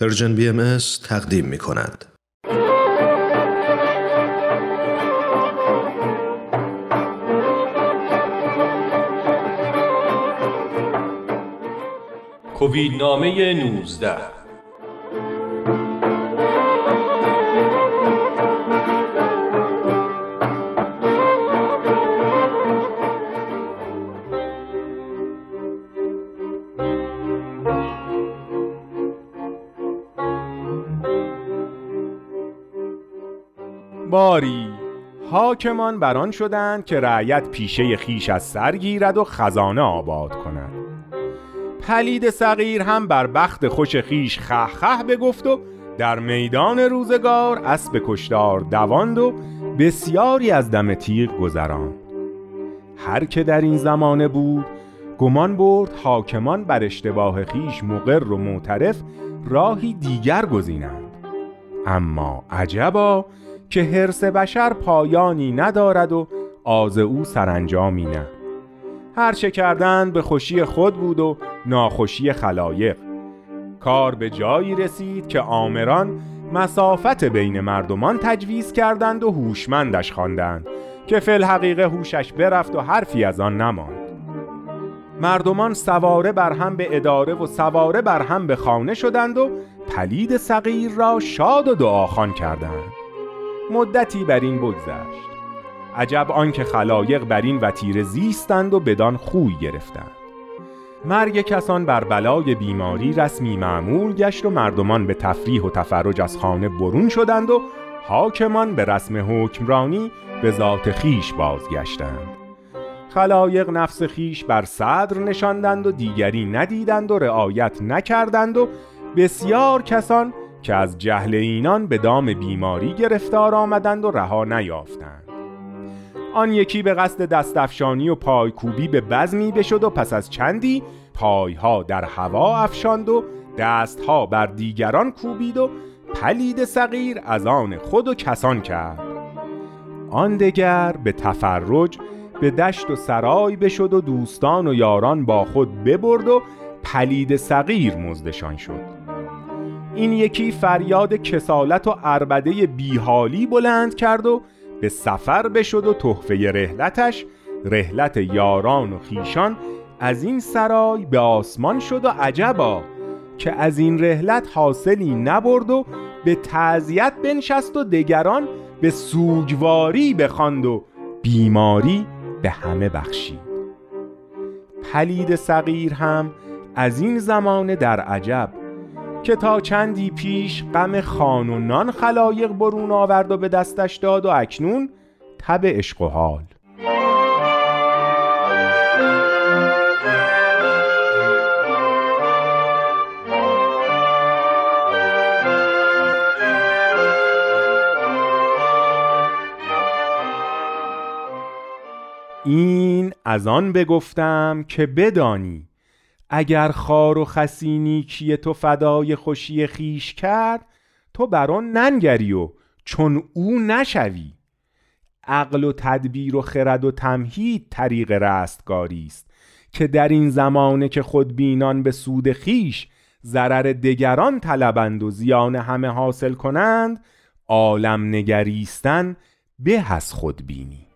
پرژن BMS تقدیم می کند. کوویدنامه 19 باری حاکمان بران شدند که رعیت پیشه خیش از سر گیرد و خزانه آباد کند. پلید صغیر هم بر بخت خوش خیش خخخ بگفت و در میدان روزگار اسب کشتار دواند و بسیاری از دم تیغ گذراند. هر که در این زمانه بود گمان برد حاکمان بر اشتباه خیش مقر و معترف راهی دیگر گزینند، اما عجبا که حرص بشر پایانی ندارد و آز او سرانجامی نه. هر چه کردند به خوشی خود بود و ناخوشی خلایق. کار به جایی رسید که آمران مسافت بین مردمان تجویز کردند و هوشمندش خواندند که فی الحقیقه هوشش برفت و حرفی از آن نماند. مردمان سواره بر هم به اداره و سواره بر هم به خانه شدند و پلید صغیر را شاد و دعاخوان کردند. مدتی بر این بگذشت. عجب آنکه خلایق بر این وتیره زیستند و بدان خوی گرفتند. مرگ کسان بر بلای بیماری رسمی معمول گشت و مردمان به تفریح و تفرج از خانه برون شدند و حاکمان به رسم حکمرانی به ذات خیش بازگشتند. خلایق نفس خیش بر صدر نشاندند و دیگری ندیدند و رعایت نکردند و بسیار کسان که از جهل اینان به دام بیماری گرفتار آمدند و رها نیافتند. آن یکی به قصد دستفشانی و پایکوبی به بزمی بشد و پس از چندی پایها در هوا افشاند و دستها بر دیگران کوبید و پلید صغیر از آن خود و کسان کرد. آن دگر به تفرج به دشت و سرای بشد و دوستان و یاران با خود ببرد و پلید صغیر مزدشان شد. این یکی فریاد کسالت و عربده بیحالی بلند کرد و به سفر بشد و تحفه رحلتش، رحلت یاران و خیشان، از این سرای به آسمان شد و عجبا که از این رحلت حاصلی نبرد و به تعزیت بنشست و دگران به سوگواری بخواند و بیماری به همه بخشید. پلید صغیر هم از این زمانه در عجب که تا چندی پیش غم خان و نان خلایق برون آورد و به دستش داد و اکنون تب عشق و حال. این از آن بگفتم که بدانی اگر خار و خسینی کیه تو فدای خوشی خیش کرد، تو بران ننگری و چون او نشوی. عقل و تدبیر و خرد و تمهید طریق رستگاری است که در این زمانه که خودبینان به سود خیش ضرر دگران طلبند و زیان همه حاصل کنند، عالم نگریستن به از خودبینی.